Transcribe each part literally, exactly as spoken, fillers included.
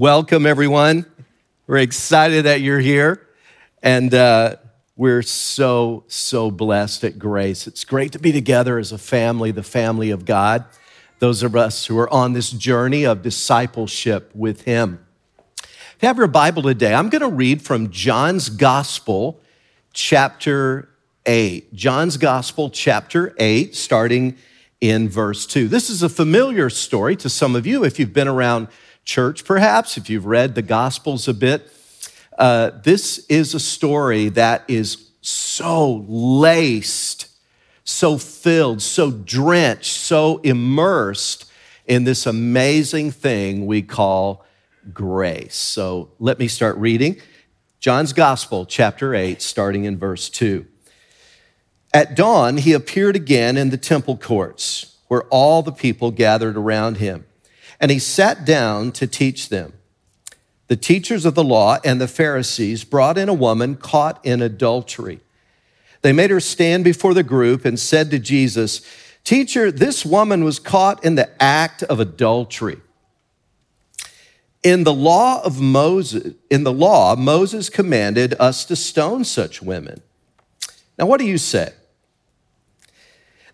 Welcome, everyone. We're excited that you're here, and uh, we're so, so blessed at Grace. It's great to be together as a family, the family of God, those of us who are on this journey of discipleship with Him. If you have your Bible today, I'm going to read from John's Gospel, chapter eight. John's Gospel, chapter eight, starting in verse two. This is a familiar story to some of you if you've been around church, perhaps, if you've read the Gospels a bit. Uh, this is a story that is so laced, so filled, so drenched, so immersed in this amazing thing we call grace. So let me start reading. John's Gospel, chapter eight, starting in verse two. At dawn, he appeared again in the temple courts, where all the people gathered around him, and he sat down to teach them. The teachers of the law and the Pharisees brought in a woman caught in adultery. They made her stand before the group and said to Jesus, "Teacher, this woman was caught in the act of adultery. In the law of Moses, in the law, Moses commanded us to stone such women. Now, what do you say?"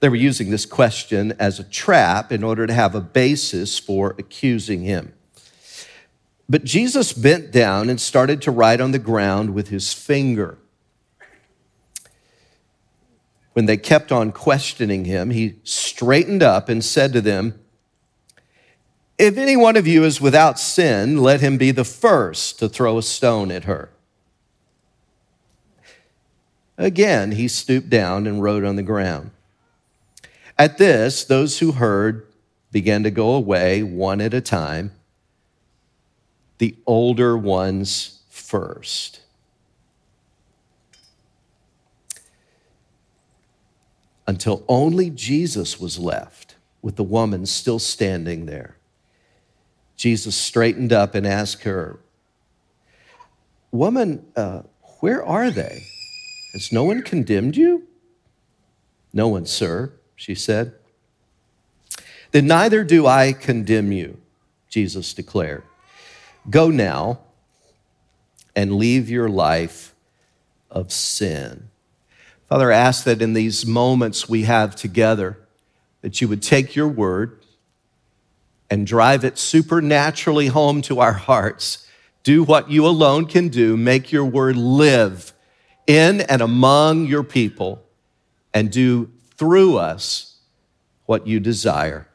They were using this question as a trap in order to have a basis for accusing him. But Jesus bent down and started to write on the ground with his finger. When they kept on questioning him, he straightened up and said to them, "If any one of you is without sin, let him be the first to throw a stone at her." Again, he stooped down and wrote on the ground. At this, those who heard began to go away one at a time, the older ones first. Until only Jesus was left with the woman still standing there. Jesus straightened up and asked her, "Woman, uh, where are they? Has no one condemned you?" "No one, sir," she said. "Then neither do I condemn you," Jesus declared. "Go now and leave your life of sin." Father, I ask that in these moments we have together, that you would take your word and drive it supernaturally home to our hearts. Do what you alone can do. Make your word live in and among your people, and do through us what you desire.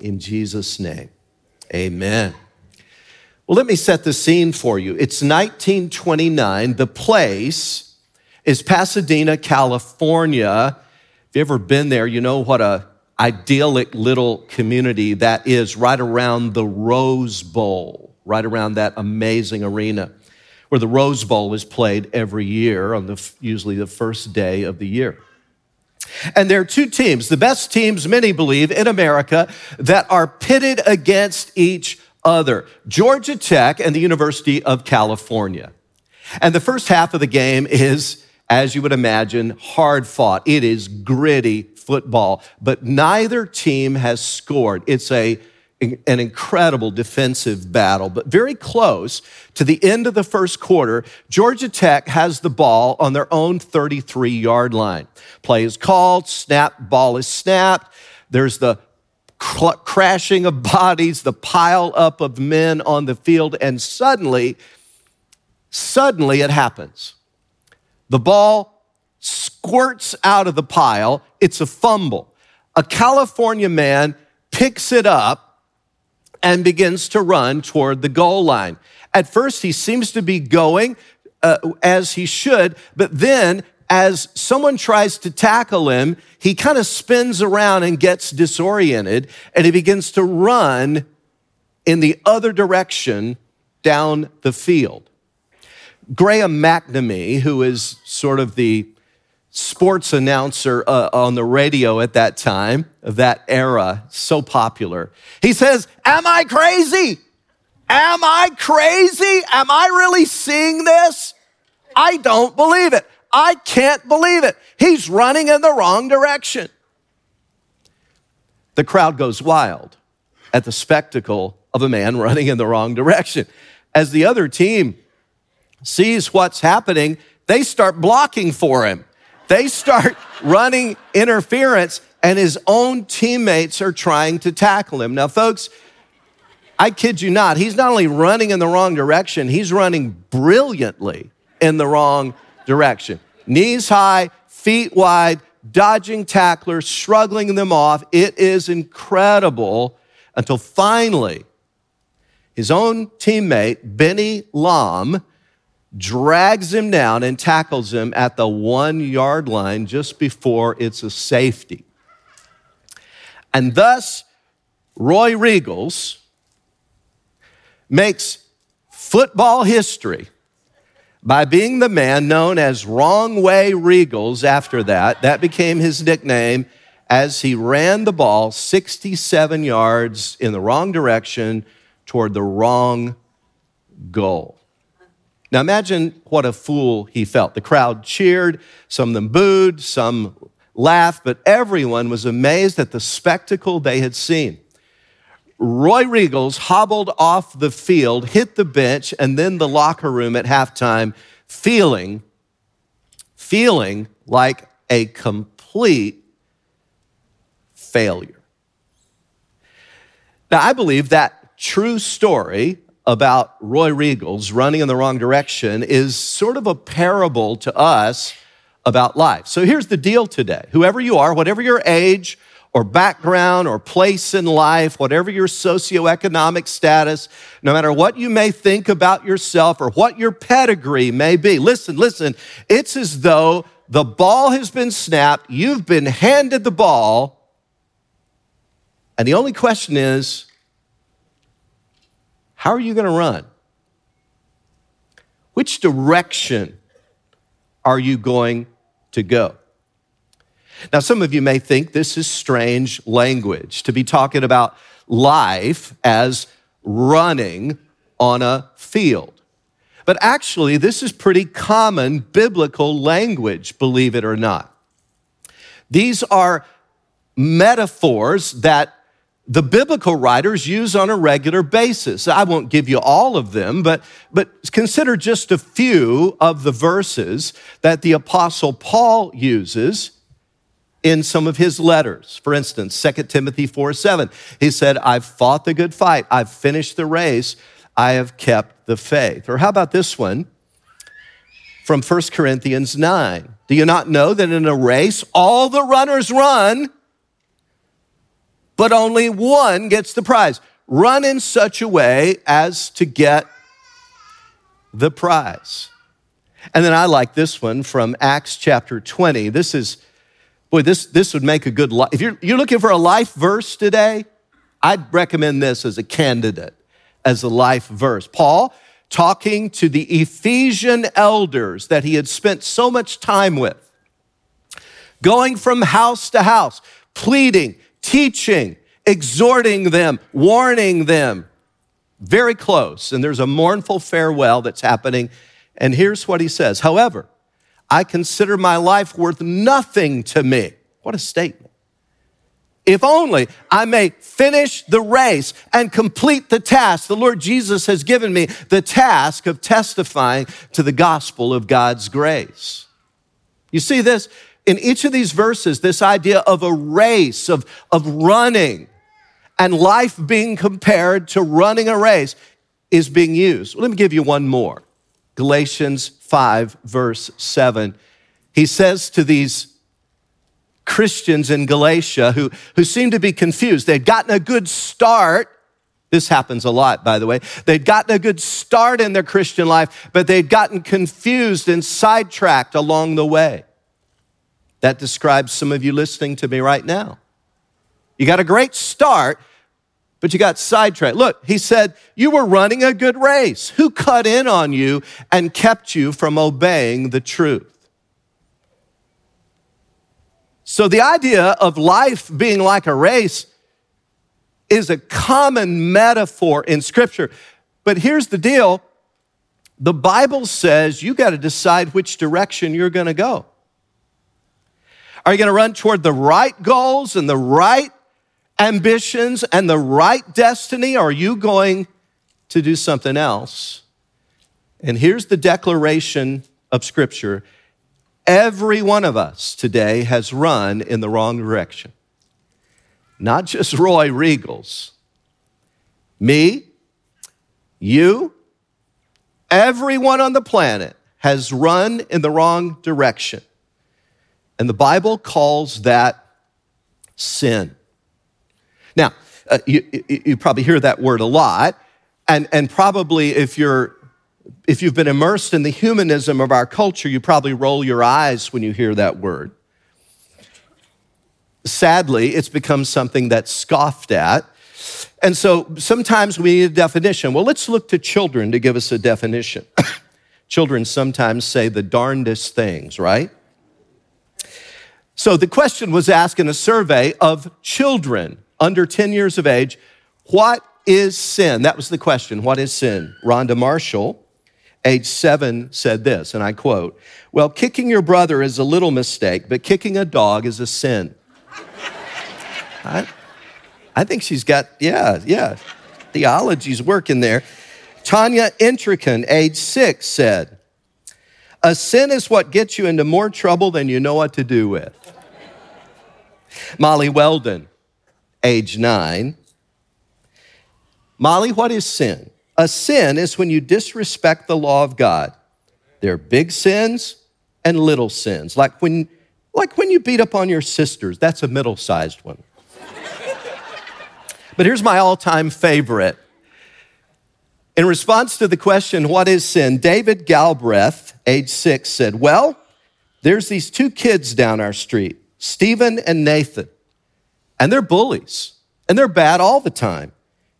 In Jesus' name, amen. Well, let me set the scene for you. It's nineteen twenty-nine. The place is Pasadena, California. If you've ever been there, you know what an idyllic little community that is, right around the Rose Bowl, right around that amazing arena where the Rose Bowl is played every year on the usually the first day of the year. And there are two teams, the best teams, many believe, in America that are pitted against each other, Georgia Tech and the University of California. And the first half of the game is, as you would imagine, hard fought. It is gritty football, but neither team has scored. It's a an incredible defensive battle, but very close to the end of the first quarter, Georgia Tech has the ball on their own thirty-three-yard line. Play is called, snap, ball is snapped. There's the crashing of bodies, the pile up of men on the field, and suddenly, suddenly it happens. The ball squirts out of the pile. It's a fumble. A California man picks it up and begins to run toward the goal line. At first, he seems to be going uh, as he should, but then as someone tries to tackle him, he kind of spins around and gets disoriented, and he begins to run in the other direction down the field. Graham McNamee, who is sort of the sports announcer uh, on the radio at that time, of that era, so popular. He says, "Am I crazy? Am I crazy? Am I really seeing this? I don't believe it. I can't believe it. He's running in the wrong direction." The crowd goes wild at the spectacle of a man running in the wrong direction. As the other team sees what's happening, they start blocking for him. They start running interference, and his own teammates are trying to tackle him. Now, folks, I kid you not, he's not only running in the wrong direction, he's running brilliantly in the wrong direction. Knees high, feet wide, dodging tacklers, struggling them off. It is incredible until finally his own teammate, Benny Lom, drags him down and tackles him at the one-yard line just before it's a safety. And thus, Roy Riegels makes football history by being the man known as Wrong Way Riegels after that. That became his nickname as he ran the ball sixty-seven yards in the wrong direction toward the wrong goal. Now imagine what a fool he felt. The crowd cheered, some of them booed, some laughed, but everyone was amazed at the spectacle they had seen. Roy Riegels hobbled off the field, hit the bench, and then the locker room at halftime, feeling, feeling like a complete failure. Now I believe that true story about Roy Riegels running in the wrong direction is sort of a parable to us about life. So here's the deal today. Whoever you are, whatever your age or background or place in life, whatever your socioeconomic status, no matter what you may think about yourself or what your pedigree may be, listen, listen, it's as though the ball has been snapped, you've been handed the ball, and the only question is, how are you going to run? Which direction are you going to go? Now, some of you may think this is strange language to be talking about life as running on a field. But actually, this is pretty common biblical language, believe it or not. These are metaphors that the biblical writers use on a regular basis. I won't give you all of them, but, but consider just a few of the verses that the Apostle Paul uses in some of his letters. For instance, Second Timothy four seven, he said, "I've fought the good fight, I've finished the race, I have kept the faith." Or how about this one from First Corinthians nine? "Do you not know that in a race, all the runners run, but only one gets the prize? Run in such a way as to get the prize." And then I like this one from Acts chapter twenty. This is, boy, this, this would make a good life. If you're, you're looking for a life verse today, I'd recommend this as a candidate, as a life verse. Paul, talking to the Ephesian elders that he had spent so much time with, going from house to house, pleading, teaching, exhorting them, warning them, very close. And there's a mournful farewell that's happening. And here's what he says: "However, I consider my life worth nothing to me." What a statement. "If only I may finish the race and complete the task the Lord Jesus has given me, the task of testifying to the gospel of God's grace." You see this? In each of these verses, this idea of a race, of, of running, and life being compared to running a race is being used. Let me give you one more. Galatians five, verse seven. He says to these Christians in Galatia who, who seemed to be confused. They'd gotten a good start. This happens a lot, by the way. They'd gotten a good start in their Christian life, but they'd gotten confused and sidetracked along the way. That describes some of you listening to me right now. You got a great start, but you got sidetracked. Look, he said, you were running a good race. Who cut in on you and kept you from obeying the truth? So the idea of life being like a race is a common metaphor in Scripture. But here's the deal. The Bible says you got to decide which direction you're going to go. Are you going to run toward the right goals and the right ambitions and the right destiny, or are you going to do something else? And here's the declaration of Scripture. Every one of us today has run in the wrong direction. Not just Roy Riegels. Me, you, everyone on the planet has run in the wrong direction. And the Bible calls that sin. Now, uh, you, you probably hear that word a lot, and, and probably if you're If you've been immersed in the humanism of our culture, you probably roll your eyes when you hear that word. Sadly, it's become something that's scoffed at. And so sometimes we need a definition. Well, let's look to children to give us a definition. Children sometimes say the darndest things, right? So the question was asked in a survey of children under ten years of age, what is sin? That was the question. What is sin? Rhonda Marshall, age seven, said this, and I quote, "Well, kicking your brother is a little mistake, but kicking a dog is a sin." I, I think she's got, yeah, yeah, theology's working there. Tanya Intrican, age six, said, "A sin is what gets you into more trouble than you know what to do with." Molly Weldon, age nine. Molly, what is sin? A sin is when you disrespect the law of God. There are big sins and little sins. Like when, like when you beat up on your sisters, that's a middle-sized one. But here's my all-time favorite. In response to the question, what is sin? David Galbraith, age six, said, "Well, there's these two kids down our street, Stephen and Nathan, and they're bullies, and they're bad all the time.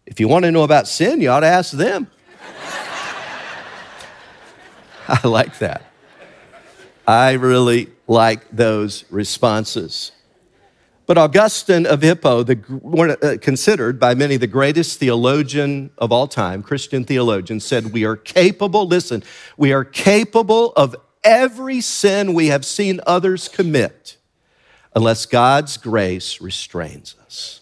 If you want to know about sin, you ought to ask them." I like that. I really like those responses. But Augustine of Hippo, the, uh, considered by many the greatest theologian of all time, Christian theologian, said, "We are capable, listen, we are capable of every sin we have seen others commit unless God's grace restrains us."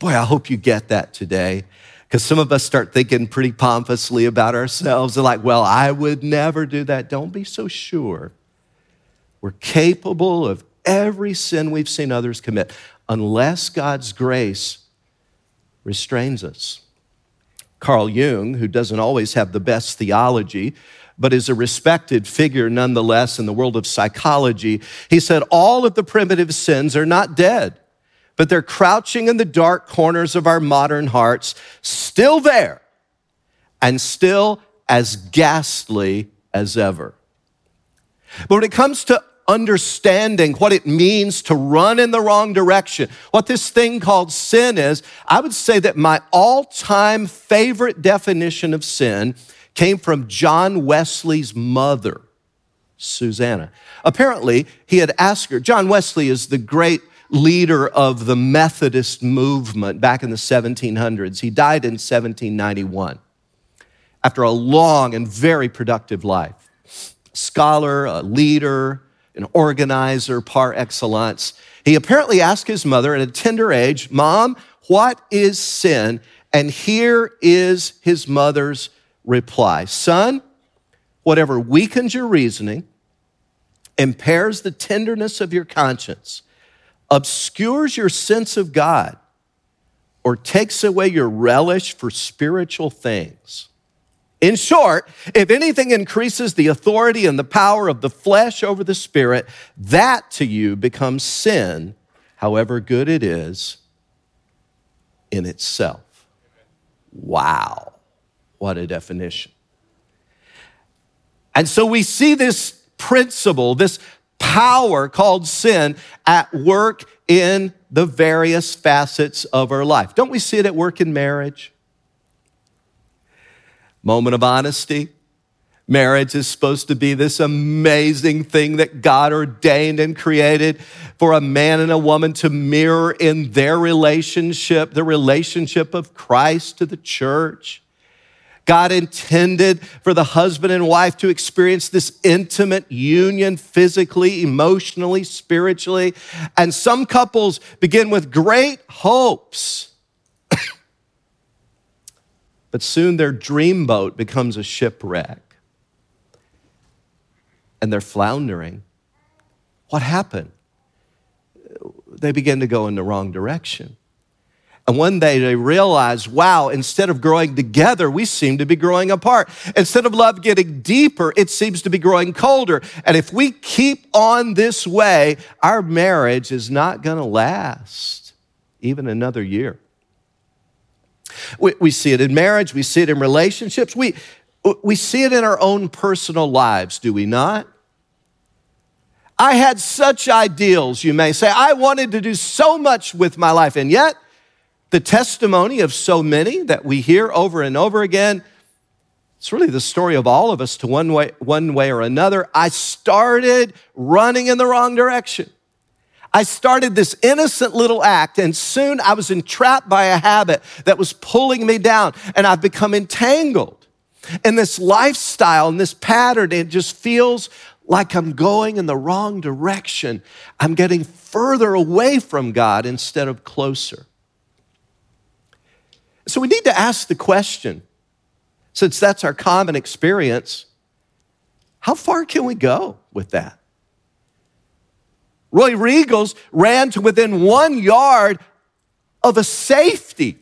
Boy, I hope you get that today, because some of us start thinking pretty pompously about ourselves. They're like, well, I would never do that. Don't be so sure. We're capable of every sin we've seen others commit unless God's grace restrains us. Carl Jung, who doesn't always have the best theology, but is a respected figure nonetheless in the world of psychology, he said, "All of the primitive sins are not dead, but they're crouching in the dark corners of our modern hearts, still there and still as ghastly as ever." But when it comes to understanding what it means to run in the wrong direction, what this thing called sin is, I would say that my all-time favorite definition of sin came from John Wesley's mother, Susanna. Apparently, he had asked her, John Wesley is the great leader of the Methodist movement back in the seventeen hundreds. He died in seventeen ninety-one after a long and very productive life. Scholar, a leader, an organizer par excellence. He apparently asked his mother at a tender age, "Mom, what is sin?" And here is his mother's reply. "Son, whatever weakens your reasoning, impairs the tenderness of your conscience, obscures your sense of God, or takes away your relish for spiritual things. In short, if anything increases the authority and the power of the flesh over the spirit, that to you becomes sin, however good it is in itself." Wow, what a definition. And so we see this principle, this power called sin at work in the various facets of our life. Don't we see it at work in marriage? Moment of honesty. Marriage is supposed to be this amazing thing that God ordained and created for a man and a woman to mirror in their relationship, the relationship of Christ to the church. God intended for the husband and wife to experience this intimate union physically, emotionally, spiritually. And some couples begin with great hopes, but soon their dreamboat becomes a shipwreck and they're floundering. What happened? They begin to go in the wrong direction. And one day they realize, wow, instead of growing together, we seem to be growing apart. Instead of love getting deeper, it seems to be growing colder. And if we keep on this way, our marriage is not going to last even another year. We, we see it in marriage. We see it in relationships. We, we see it in our own personal lives, do we not? I had such ideals, you may say. I wanted to do so much with my life, and yet the testimony of so many that we hear over and over again, it's really the story of all of us to one way, one way or another. I started running in the wrong direction. I started this innocent little act, and soon I was entrapped by a habit that was pulling me down, and I've become entangled in this lifestyle and this pattern. It just feels like I'm going in the wrong direction. I'm getting further away from God instead of closer. So we need to ask the question, since that's our common experience, how far can we go with that? Roy Riegels ran to within one yard of a safety,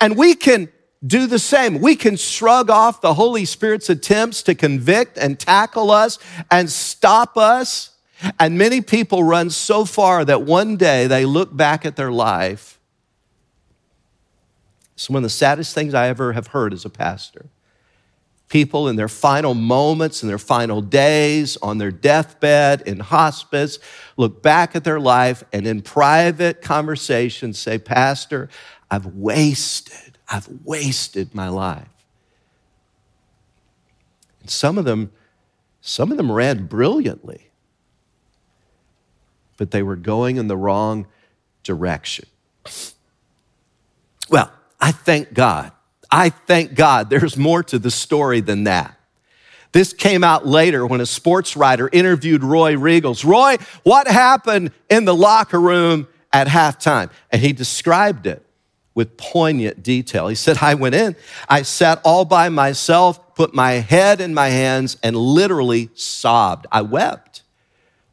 and we can do the same. We can shrug off the Holy Spirit's attempts to convict and tackle us and stop us. And many people run so far that one day they look back at their life. It's one of the saddest things I ever have heard as a pastor. People in their final moments, in their final days, on their deathbed, in hospice, look back at their life and in private conversations say, Pastor, I've wasted. I've wasted my life. And some of them, some of them ran brilliantly, but they were going in the wrong direction. Well, I thank God. I thank God there's more to the story than that. This came out later when a sports writer interviewed Roy Riegels. Roy, what happened in the locker room at halftime? And he described it with poignant detail. He said, I went in, I sat all by myself, put my head in my hands, and literally sobbed. I wept.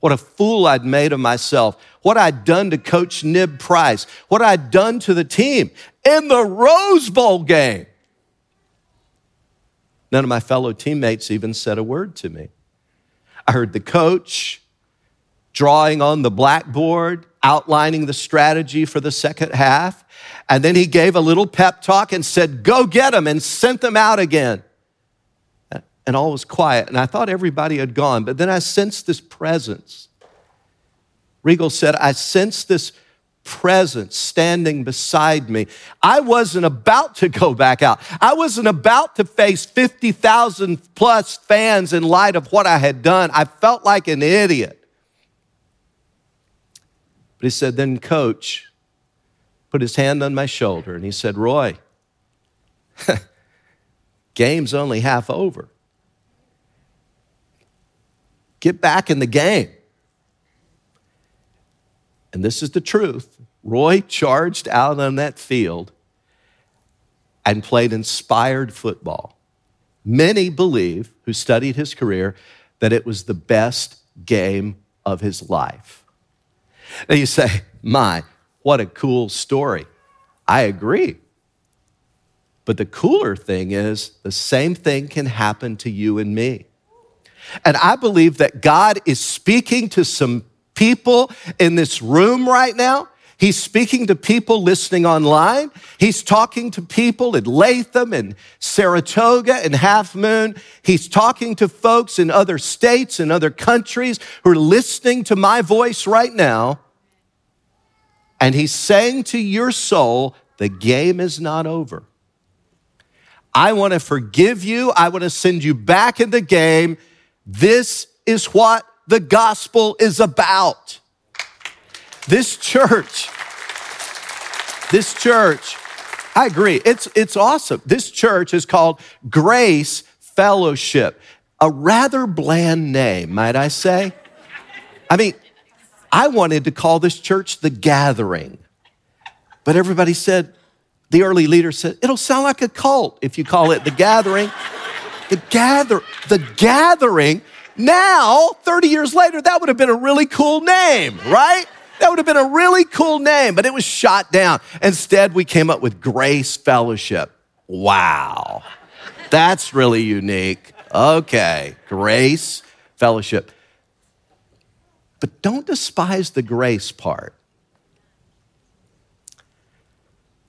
What a fool I'd made of myself. What I'd done to Coach Nib Price. What I'd done to the team in the Rose Bowl game. None of my fellow teammates even said a word to me. I heard the coach drawing on the blackboard, outlining the strategy for the second half. And then he gave a little pep talk and said, go get them, and sent them out again. And all was quiet. And I thought everybody had gone. But then I sensed this presence. Riegel said, I sensed this presence standing beside me. I wasn't about to go back out. I wasn't about to face fifty thousand plus fans in light of what I had done. I felt like an idiot. But he said, then Coach put his hand on my shoulder and he said, Roy, game's only half over. Get back in the game. And this is the truth. Roy charged out on that field and played inspired football. Many believe, who studied his career, that it was the best game of his life. Now you say, my, what a cool story. I agree. But the cooler thing is the same thing can happen to you and me. And I believe that God is speaking to some people in this room right now. He's speaking to people listening online. He's talking to people in Latham and Saratoga and Half Moon. He's talking to folks in other states and other countries who are listening to my voice right now. And he's saying to your soul, the game is not over. I want to forgive you. I want to send you back in the game. This is what the gospel is about. This church, this church I agree. It's, it's awesome. This church is called Grace Fellowship, a rather bland name, might I say? I mean, I wanted to call this church The Gathering, but everybody said, the early leader said, it'll sound like a cult if you call it The Gathering. The gather, the Gathering. Now, thirty years later, that would have been a really cool name, right? That would have been a really cool name, but it was shot down. Instead, we came up with Grace Fellowship. Wow. That's really unique. Okay, Grace Fellowship. But don't despise the grace part,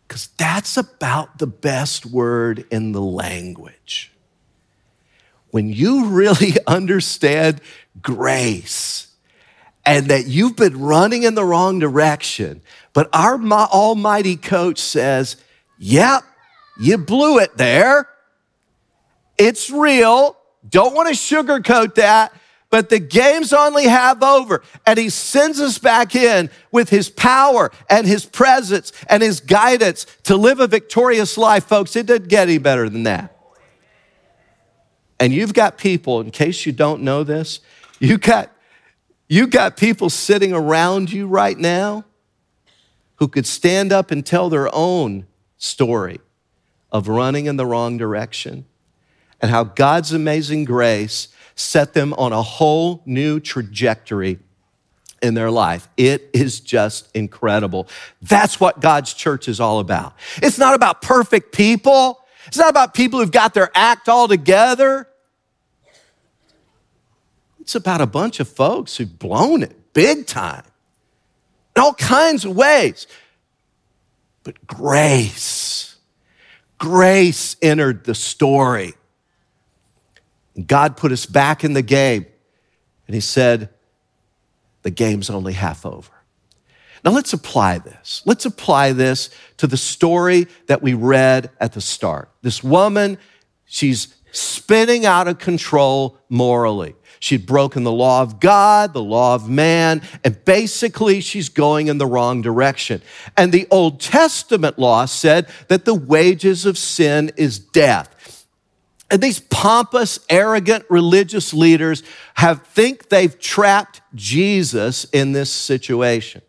because that's about the best word in the language. When you really understand grace and that you've been running in the wrong direction, but our almighty coach says, yep, you blew it there. It's real. Don't want to sugarcoat that. But the game's only half over, and he sends us back in with his power and his presence and his guidance to live a victorious life, folks. It doesn't get any better than that. And you've got people, in case you don't know this, you got, you got people sitting around you right now who could stand up and tell their own story of running in the wrong direction and how God's amazing grace set them on a whole new trajectory in their life. It is just incredible. That's what God's church is all about. It's not about perfect people. It's not about people who've got their act all together. It's about a bunch of folks who've blown it big time in all kinds of ways. But grace, grace entered the story. God put us back in the game, and he said, the game's only half over. Now let's apply this. Let's apply this to the story that we read at the start. This woman, she's spinning out of control morally. She'd broken the law of God, the law of man, and basically she's going in the wrong direction. And the Old Testament law said that the wages of sin is death. And these pompous, arrogant religious leaders have think they've trapped Jesus in this situation.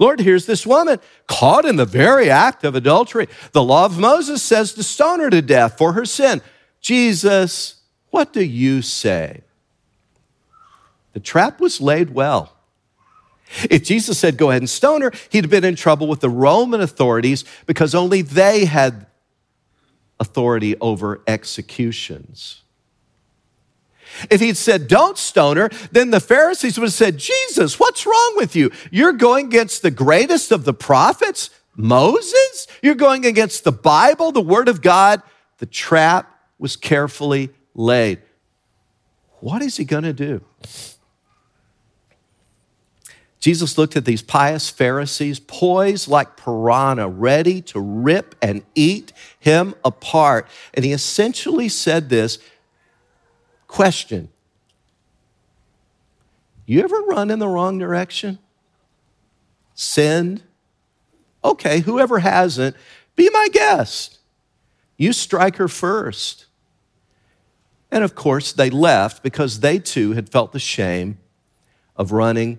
Lord, here's this woman caught in the very act of adultery. The law of Moses says to stone her to death for her sin. Jesus, what do you say? The trap was laid well. If Jesus said, go ahead and stone her, he'd have been in trouble with the Roman authorities because only they had authority over executions. If he'd said, don't stone her, then the Pharisees would have said, Jesus, what's wrong with you? You're going against the greatest of the prophets, Moses? You're going against the Bible, the Word of God? The trap was carefully laid. What is he going to do? Jesus looked at these pious Pharisees, poised like piranha, ready to rip and eat him apart. And he essentially said this question: you ever run in the wrong direction? Sinned? Okay, whoever hasn't, be my guest. You strike her first. And of course, they left because they too had felt the shame of running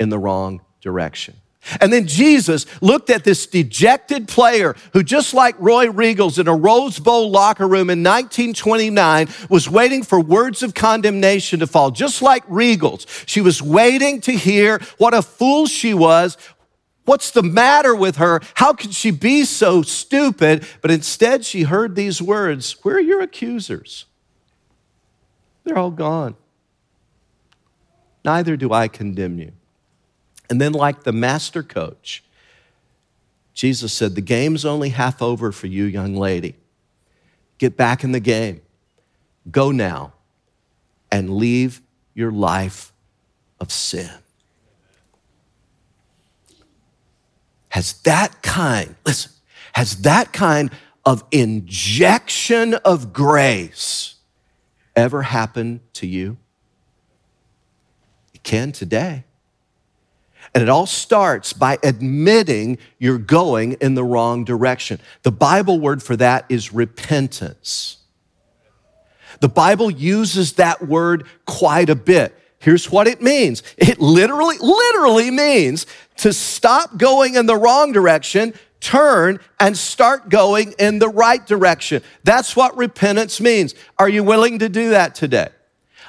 in the wrong direction. And then Jesus looked at this dejected player who, just like Roy Riegels in a Rose Bowl locker room in nineteen twenty-nine, was waiting for words of condemnation to fall. Just like Riegels, she was waiting to hear what a fool she was. What's the matter with her? How could she be so stupid? But instead, she heard these words: where are your accusers? They're all gone. Neither do I condemn you. And then, like the master coach, Jesus said, the game's only half over for you, young lady. Get back in the game. Go now and leave your life of sin. Has that kind, listen, has that kind of injection of grace ever happened to you? It can today. And it all starts by admitting you're going in the wrong direction. The Bible word for that is repentance. The Bible uses that word quite a bit. Here's what it means. It literally, literally means to stop going in the wrong direction, turn, and start going in the right direction. That's what repentance means. Are you willing to do that today?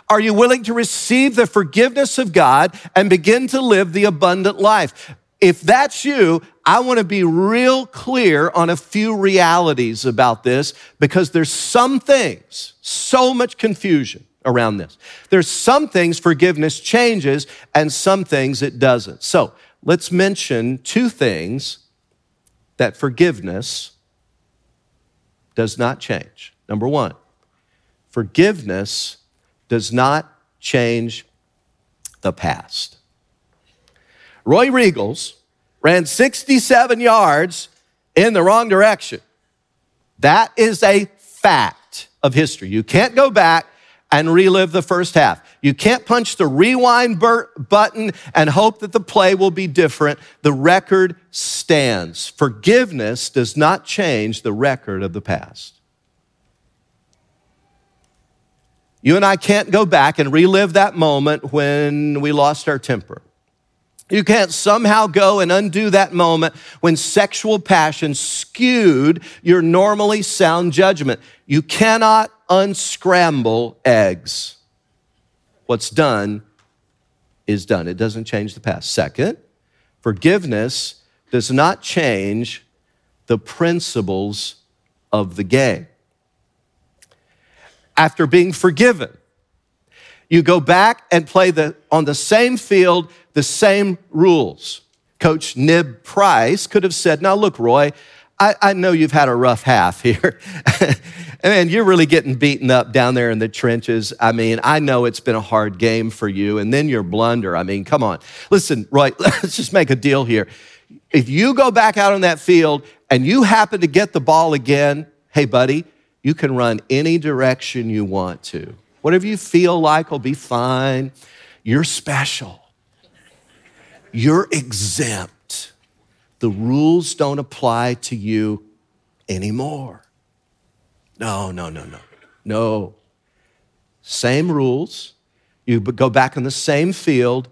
Are you willing to receive the forgiveness of God and begin to live the abundant life? If that's you, I want to be real clear on a few realities about this, because there's some things, so much confusion around this. There's some things forgiveness changes and some things it doesn't. So let's mention two things that forgiveness does not change. Number one, forgiveness does not change the past. Roy Riegels ran sixty-seven yards in the wrong direction. That is a fact of history. You can't go back and relive the first half. You can't punch the rewind button and hope that the play will be different. The record stands. Forgiveness does not change the record of the past. You and I can't go back and relive that moment when we lost our temper. You can't somehow go and undo that moment when sexual passion skewed your normally sound judgment. You cannot unscramble eggs. What's done is done. It doesn't change the past. Second, forgiveness does not change the principles of the game. After being forgiven, you go back and play the, on the same field, the same rules. Coach Nib Price could have said, now look, Roy, I, I know you've had a rough half here. And you're really getting beaten up down there in the trenches. I mean, I know it's been a hard game for you. And then your blunder. I mean, come on. Listen, Roy, let's just make a deal here. If you go back out on that field and you happen to get the ball again, hey, buddy, you can run any direction you want to. Whatever you feel like will be fine. You're special. You're exempt. The rules don't apply to you anymore. No, no, no, no, no. Same rules. You go back on the same field,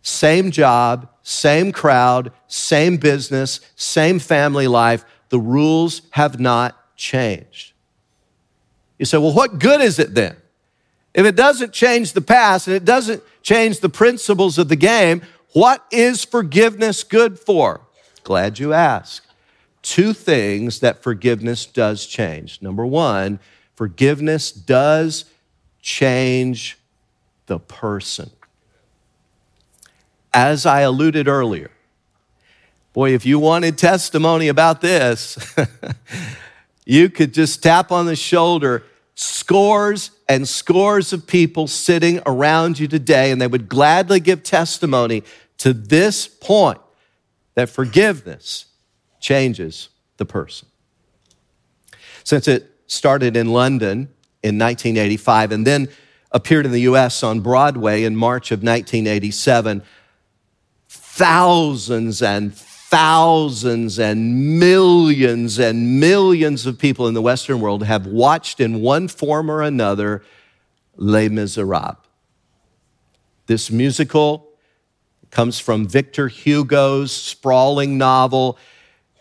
same job, same crowd, same business, same family life. The rules have not changed. You say, well, what good is it then? If it doesn't change the past and it doesn't change the principles of the game, what is forgiveness good for? Glad you asked. Two things that forgiveness does change. Number one, forgiveness does change the person. As I alluded earlier, boy, if you wanted testimony about this, you could just tap on the shoulder, scores and scores of people sitting around you today, and they would gladly give testimony to this point that forgiveness changes the person. Since it started in London in nineteen eighty-five and then appeared in the U S on Broadway in March of nineteen eighty-seven, thousands and Thousands and millions and millions of people in the Western world have watched in one form or another Les Misérables. This musical comes from Victor Hugo's sprawling novel.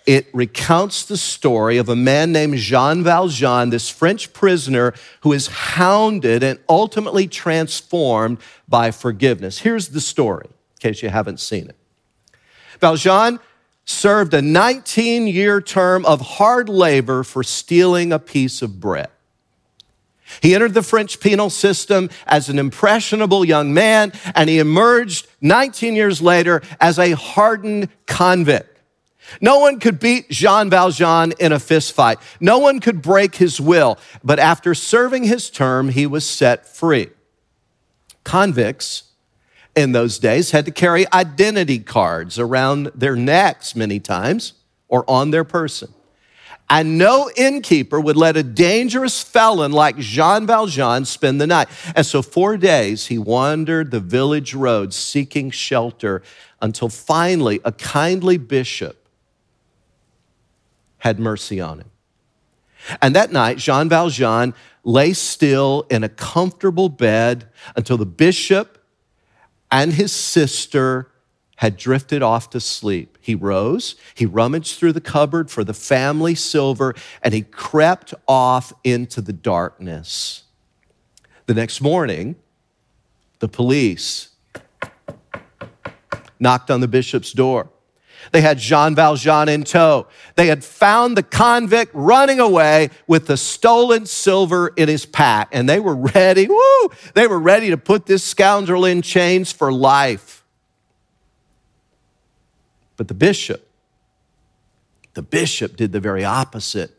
It recounts the story of a man named Jean Valjean, this French prisoner who is hounded and ultimately transformed by forgiveness. Here's the story, in case you haven't seen it. Valjean served a nineteen-year term of hard labor for stealing a piece of bread. He entered the French penal system as an impressionable young man, and he emerged nineteen years later as a hardened convict. No one could beat Jean Valjean in a fistfight. No one could break his will. But after serving his term, he was set free. Convicts in those days had to carry identity cards around their necks many times or on their person. And no innkeeper would let a dangerous felon like Jean Valjean spend the night. And so four days he wandered the village roads seeking shelter until finally a kindly bishop had mercy on him. And that night, Jean Valjean lay still in a comfortable bed until the bishop and his sister had drifted off to sleep. He rose, he rummaged through the cupboard for the family silver, and he crept off into the darkness. The next morning, the police knocked on the bishop's door. They had Jean Valjean in tow. They had found the convict running away with the stolen silver in his pack, and they were ready, woo, they were ready to put this scoundrel in chains for life. But the bishop, the bishop did the very opposite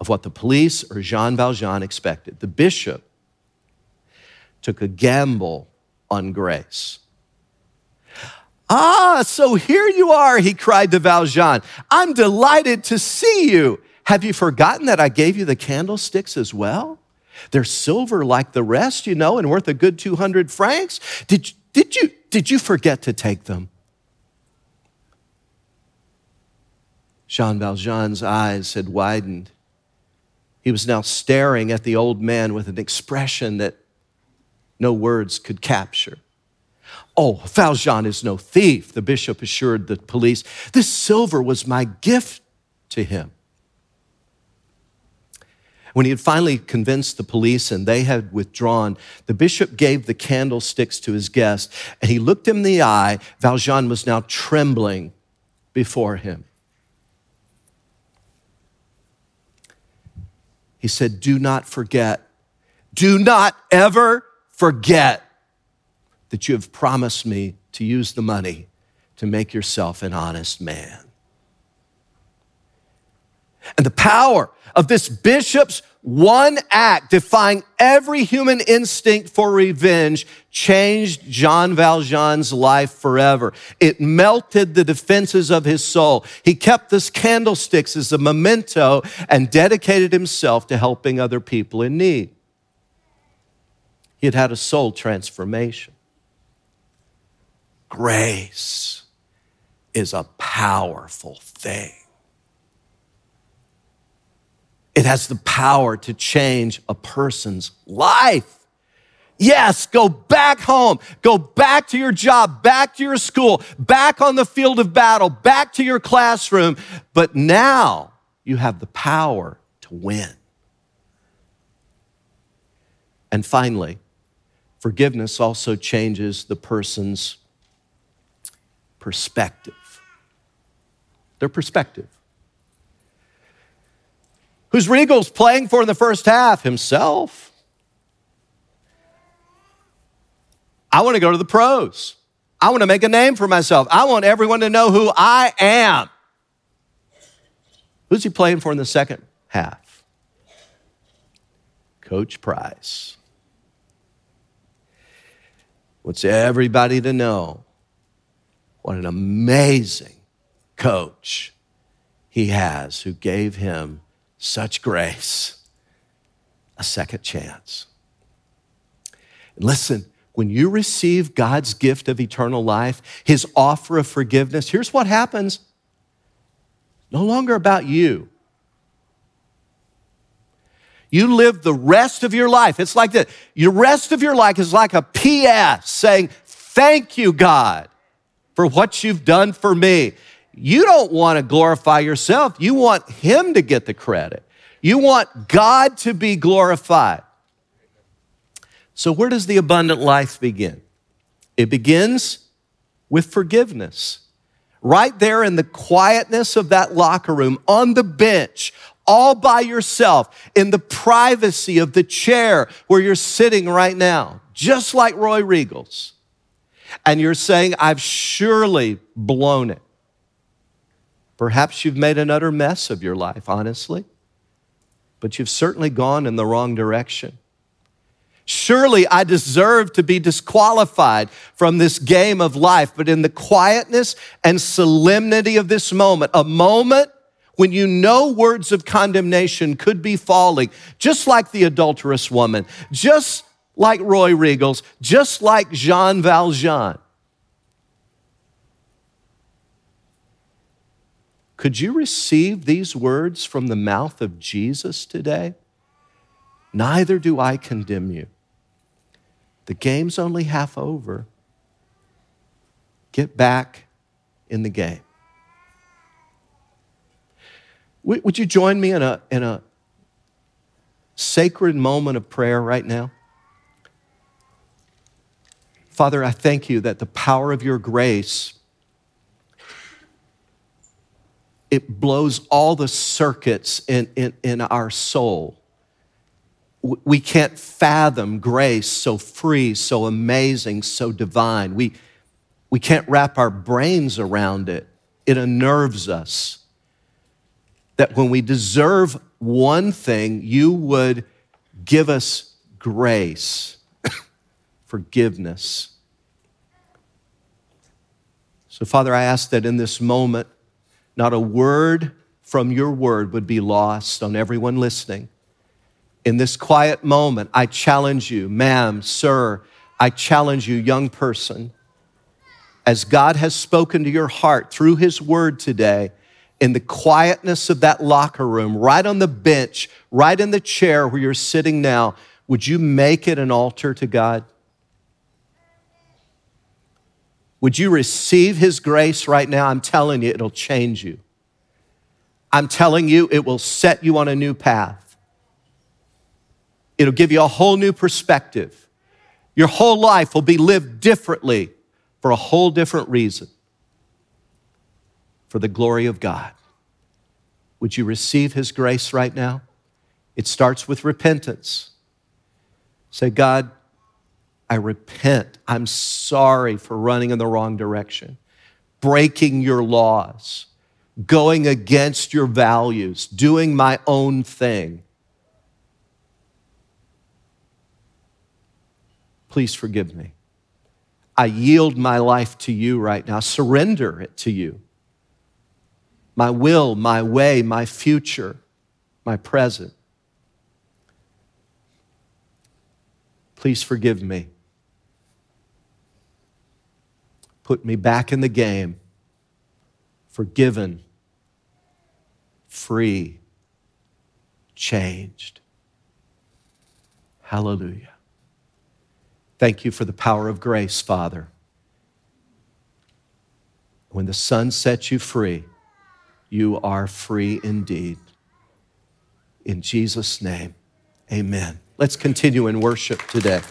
of what the police or Jean Valjean expected. The bishop took a gamble on grace. Ah, so here you are, he cried to Valjean. I'm delighted to see you. Have you forgotten that I gave you the candlesticks as well? They're silver like the rest, you know, and worth a good two hundred francs. Did, did you, did you forget to take them? Jean Valjean's eyes had widened. He was now staring at the old man with an expression that no words could capture. Oh, Valjean is no thief, the bishop assured the police. This silver was my gift to him. When he had finally convinced the police and they had withdrawn, the bishop gave the candlesticks to his guest and he looked him in the eye. Valjean was now trembling before him. He said, do not forget, do not ever forget that you have promised me to use the money to make yourself an honest man. And the power of this bishop's one act, defying every human instinct for revenge, changed Jean Valjean's life forever. It melted the defenses of his soul. He kept these candlesticks as a memento and dedicated himself to helping other people in need. He had had a soul transformation. Grace is a powerful thing. It has the power to change a person's life. Yes, go back home, go back to your job, back to your school, back on the field of battle, back to your classroom. But now you have the power to win. And finally, forgiveness also changes the person's perspective. Their perspective. Who's Riegels playing for in the first half? Himself. I want to go to the pros. I want to make a name for myself. I want everyone to know who I am. Who's he playing for in the second half? Coach Price. Wants everybody to know what an amazing coach he has who gave him such grace, a second chance. And listen, when you receive God's gift of eternal life, his offer of forgiveness, here's what happens. No longer about you. You live the rest of your life. It's like this. Your rest of your life is like a P S saying, thank you, God, for what you've done for me. You don't want to glorify yourself. You want him to get the credit. You want God to be glorified. So where does the abundant life begin? It begins with forgiveness. Right there in the quietness of that locker room, on the bench, all by yourself, in the privacy of the chair where you're sitting right now, just like Roy Riegels. And you're saying, I've surely blown it. Perhaps you've made an utter mess of your life, honestly, but you've certainly gone in the wrong direction. Surely I deserve to be disqualified from this game of life, but in the quietness and solemnity of this moment, a moment when you know words of condemnation could be falling, just like the adulterous woman, just like Roy Riegels, just like Jean Valjean. Could you receive these words from the mouth of Jesus today? Neither do I condemn you. The game's only half over. Get back in the game. Would you join me in a, in a sacred moment of prayer right now? Father, I thank you that the power of your grace, it blows all the circuits in, in, in our soul. We can't fathom grace so free, so amazing, so divine. We, we can't wrap our brains around it. It unnerves us. That when we deserve one thing, you would give us grace, forgiveness. So, Father, I ask that in this moment, not a word from your word would be lost on everyone listening. In this quiet moment, I challenge you, ma'am, sir, I challenge you, young person, as God has spoken to your heart through his word today, in the quietness of that locker room, right on the bench, right in the chair where you're sitting now, would you make it an altar to God? Would you receive his grace right now? I'm telling you, it'll change you. I'm telling you, it will set you on a new path. It'll give you a whole new perspective. Your whole life will be lived differently for a whole different reason. For the glory of God. Would you receive his grace right now? It starts with repentance. Say, God, I repent. I'm sorry for running in the wrong direction, breaking your laws, going against your values, doing my own thing. Please forgive me. I yield my life to you right now. Surrender it to you. My will, my way, my future, my present. Please forgive me. Put me back in the game, forgiven, free, changed. Hallelujah. Thank you for the power of grace, Father. When the Son sets you free, you are free indeed. In Jesus' name, amen. Let's continue in worship today.